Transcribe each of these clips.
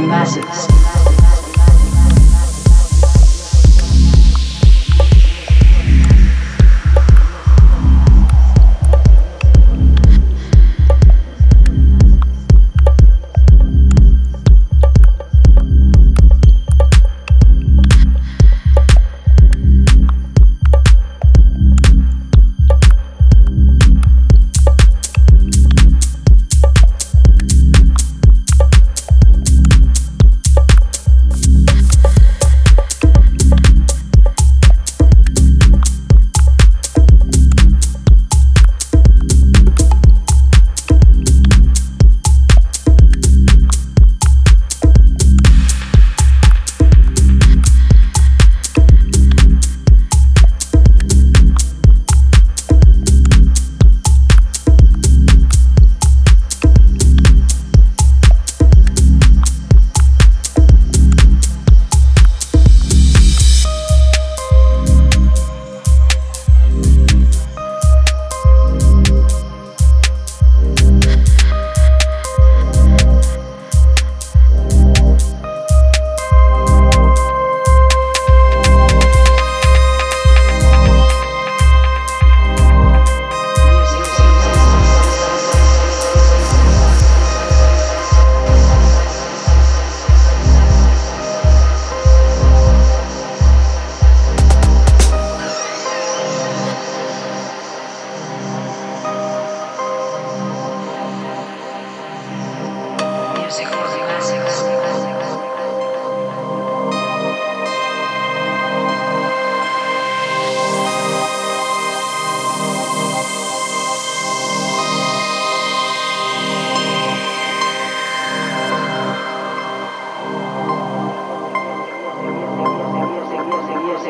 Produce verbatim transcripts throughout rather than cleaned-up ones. the masses.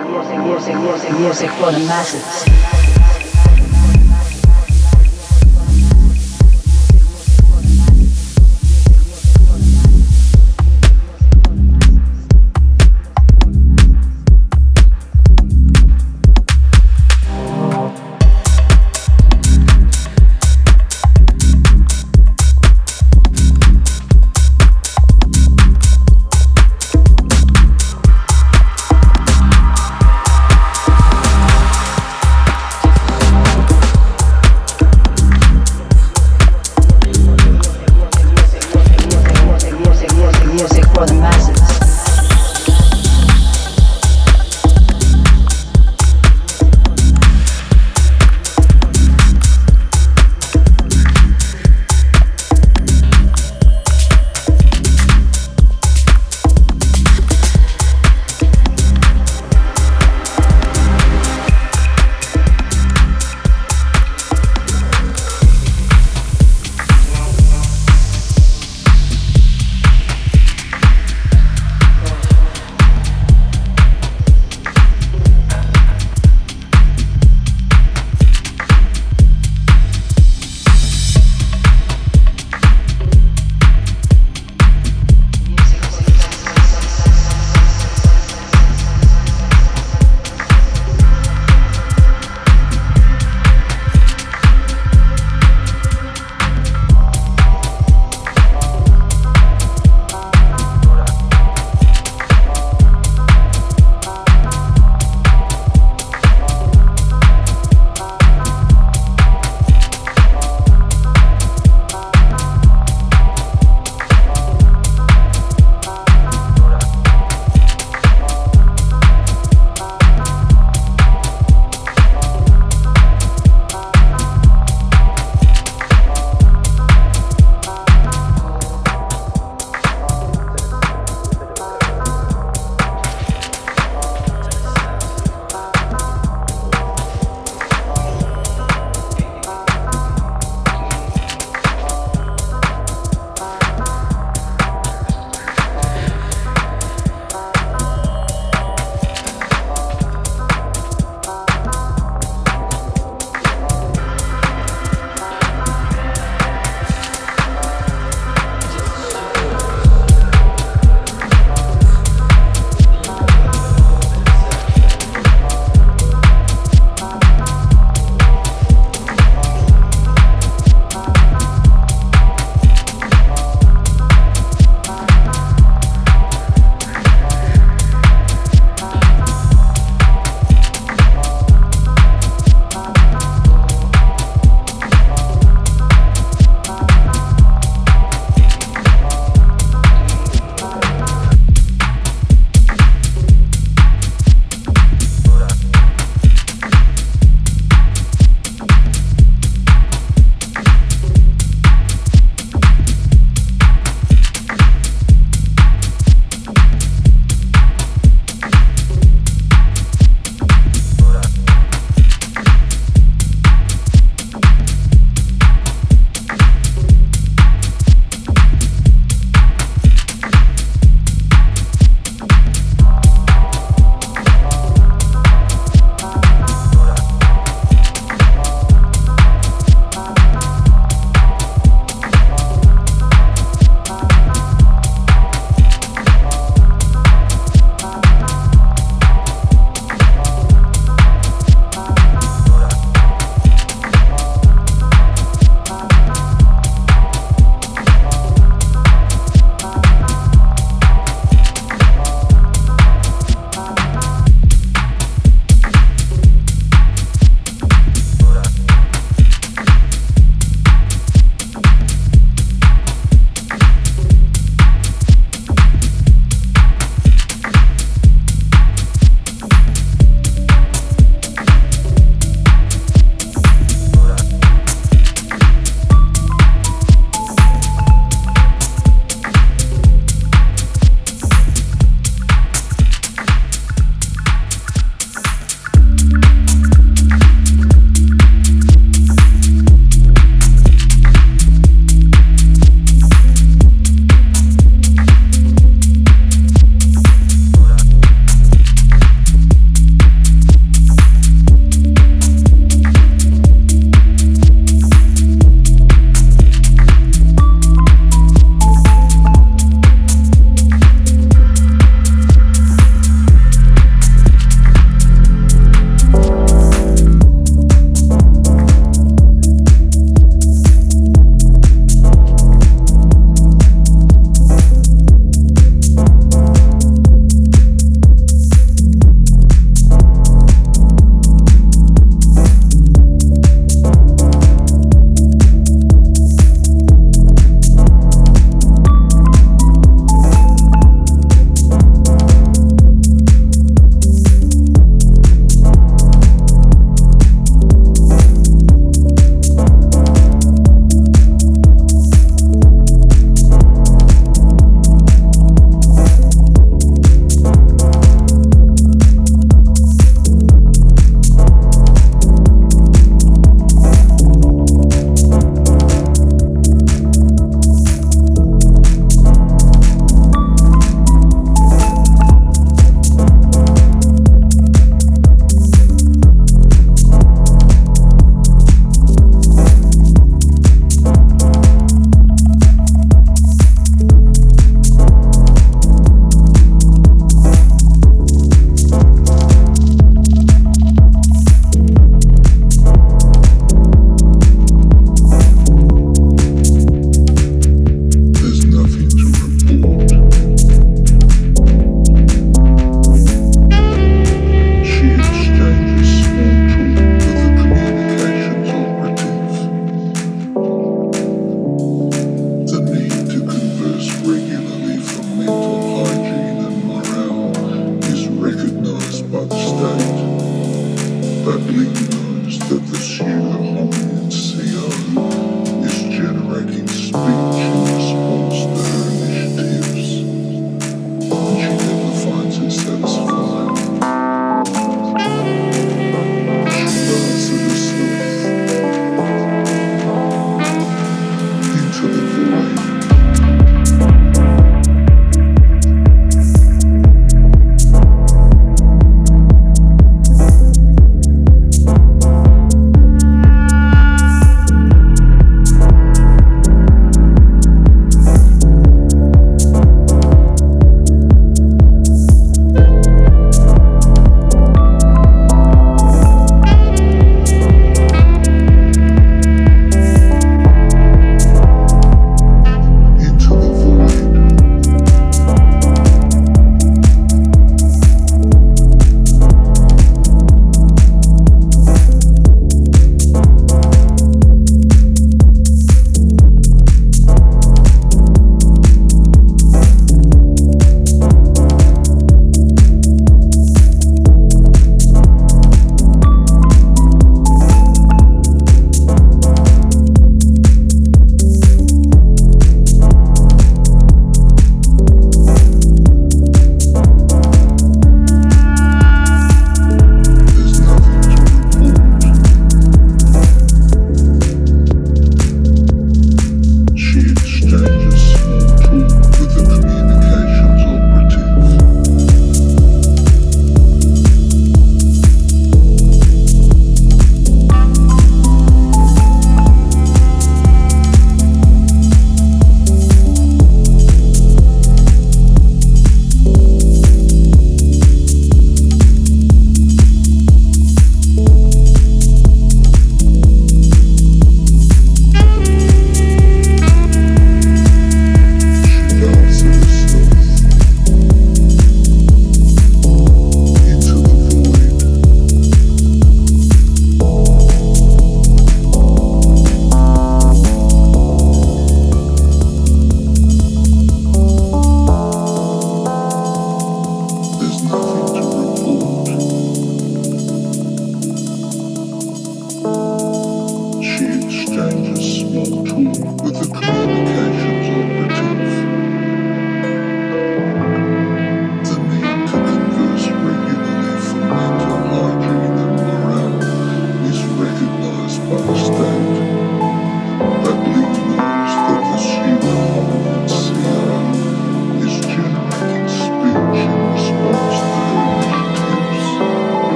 Music, music, music for the masses.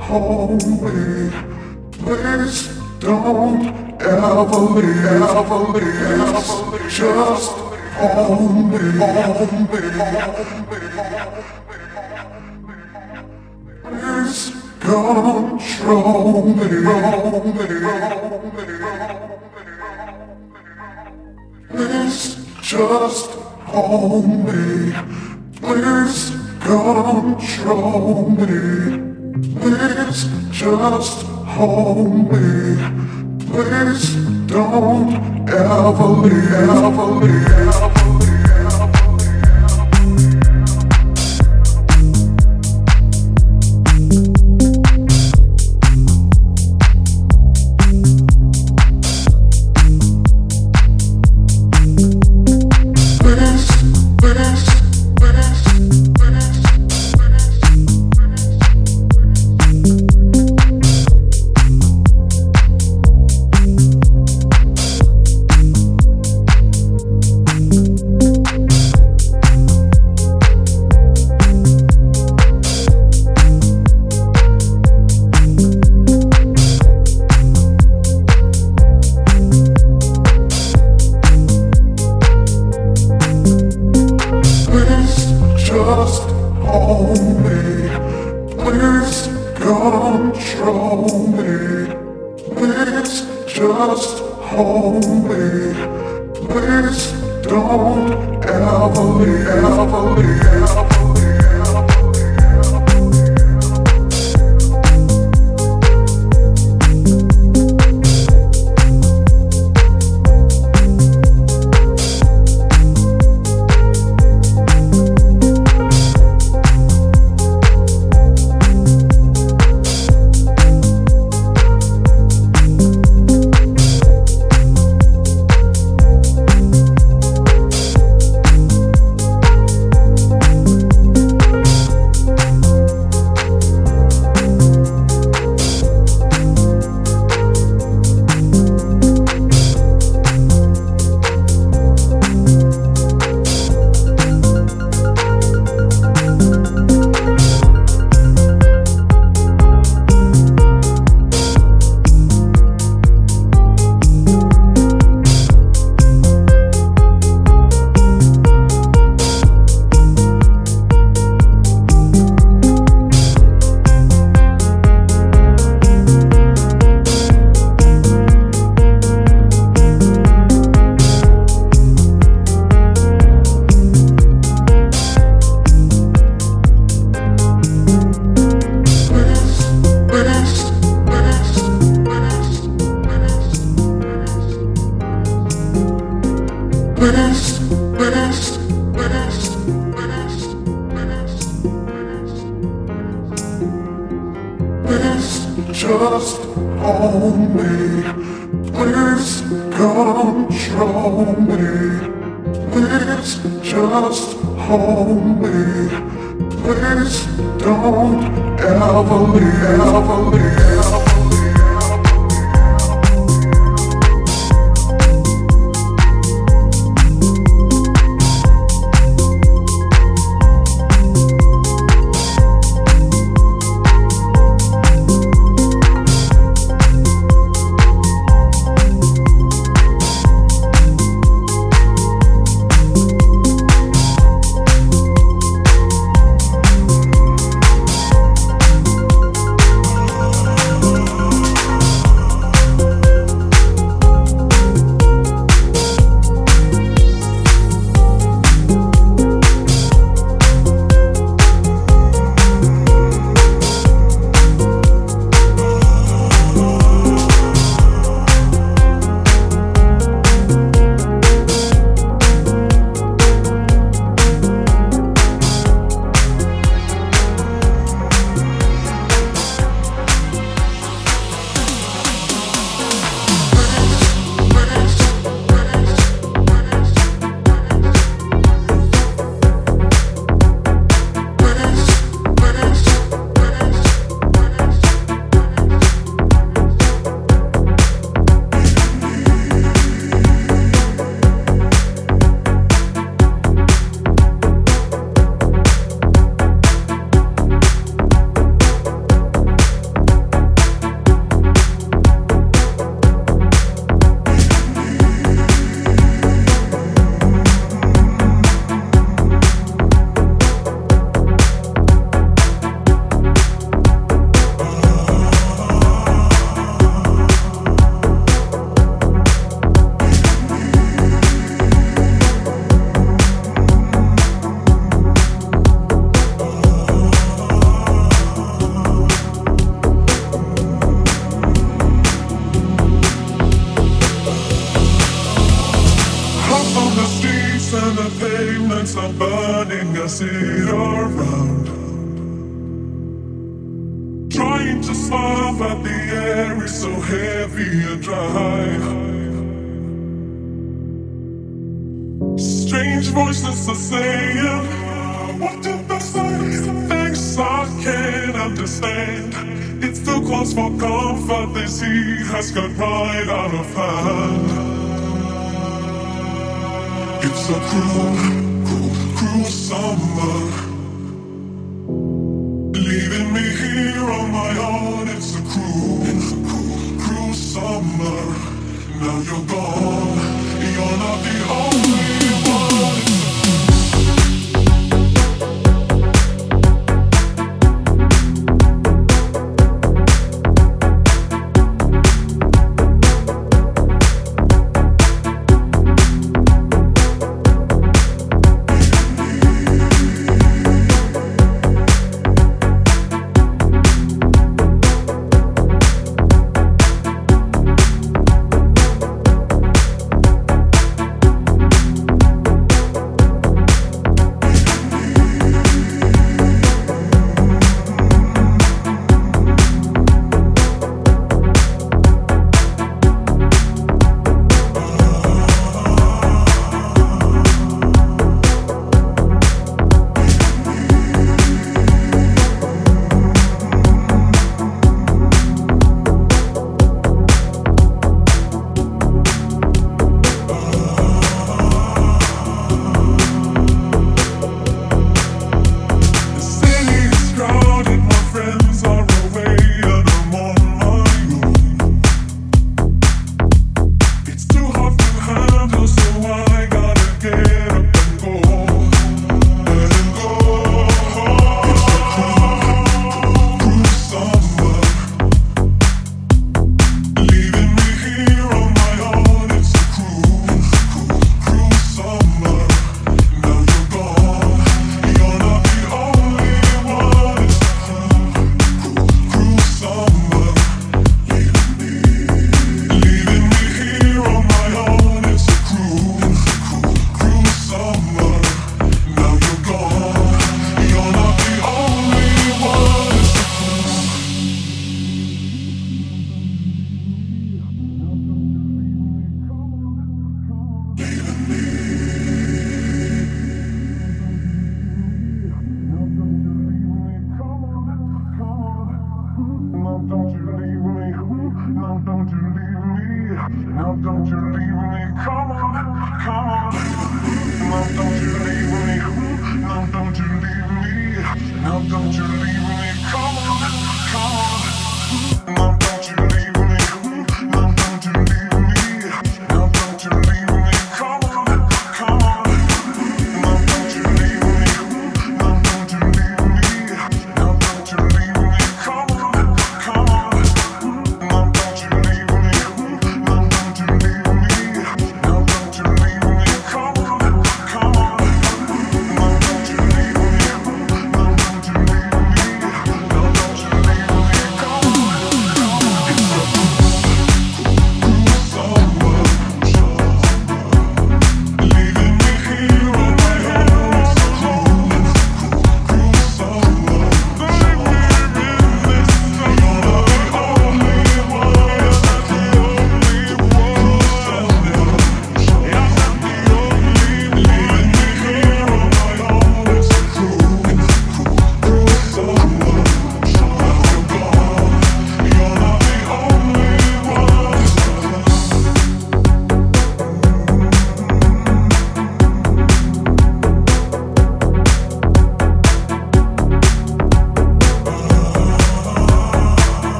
hold me. Please don't ever leave, ever leave. Just hold me, hold me, hold me. Please control me, hold me, hold me. Please just hold me. Please control me. Please just hold me. Please don't ever leave, ever leave, ever leave. flames are burning us in our round. Trying to smile, but the air is so heavy and dry. Strange voices are saying, what did they say? Things I can't understand. It's too close for comfort, this heat has got right out of hand. It's a cruel, cruel, cruel summer, leaving me here on my own. It's a cruel, it's a cruel, cruel summer. Now you're gone, you're not the only one.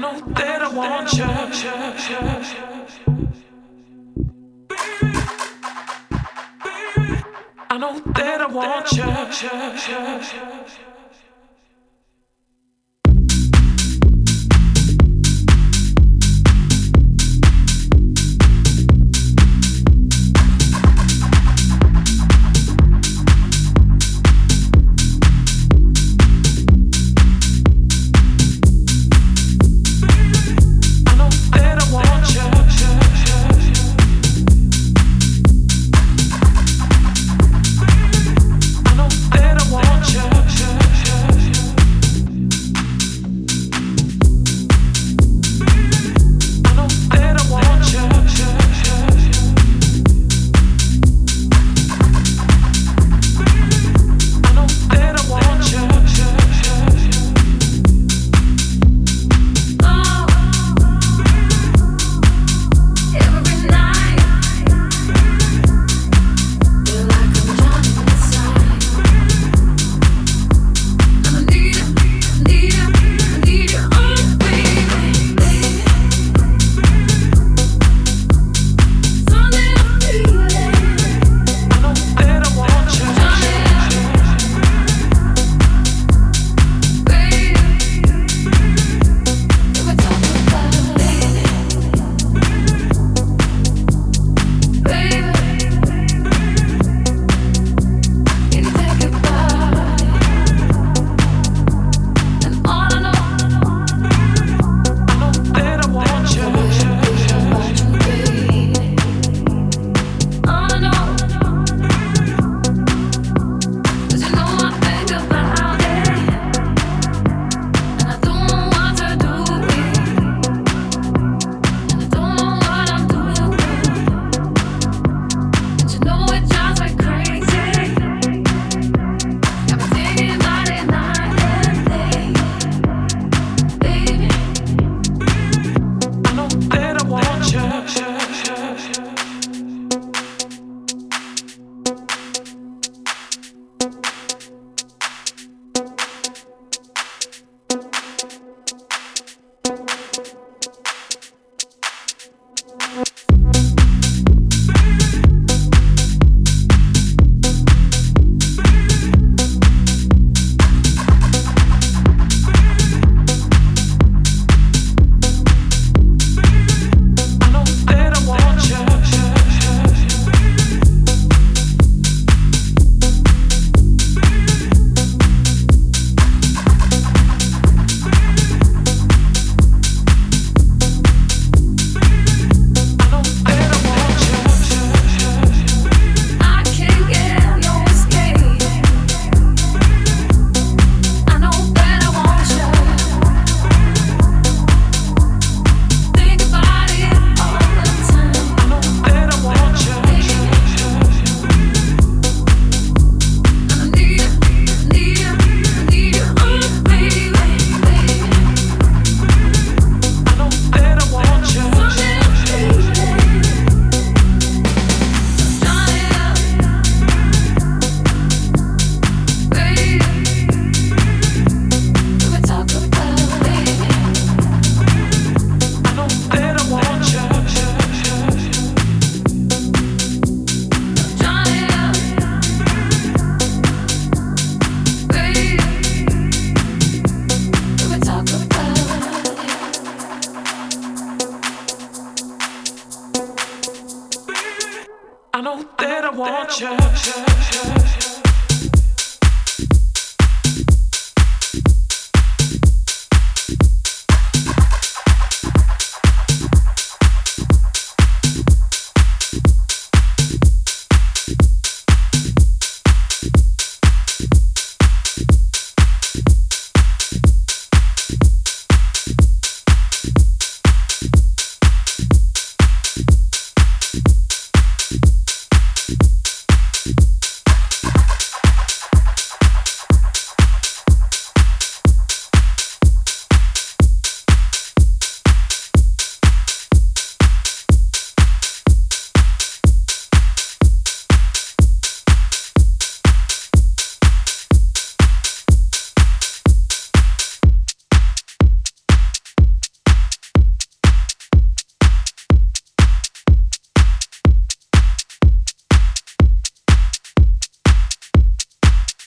know that I want you. I know that I want you.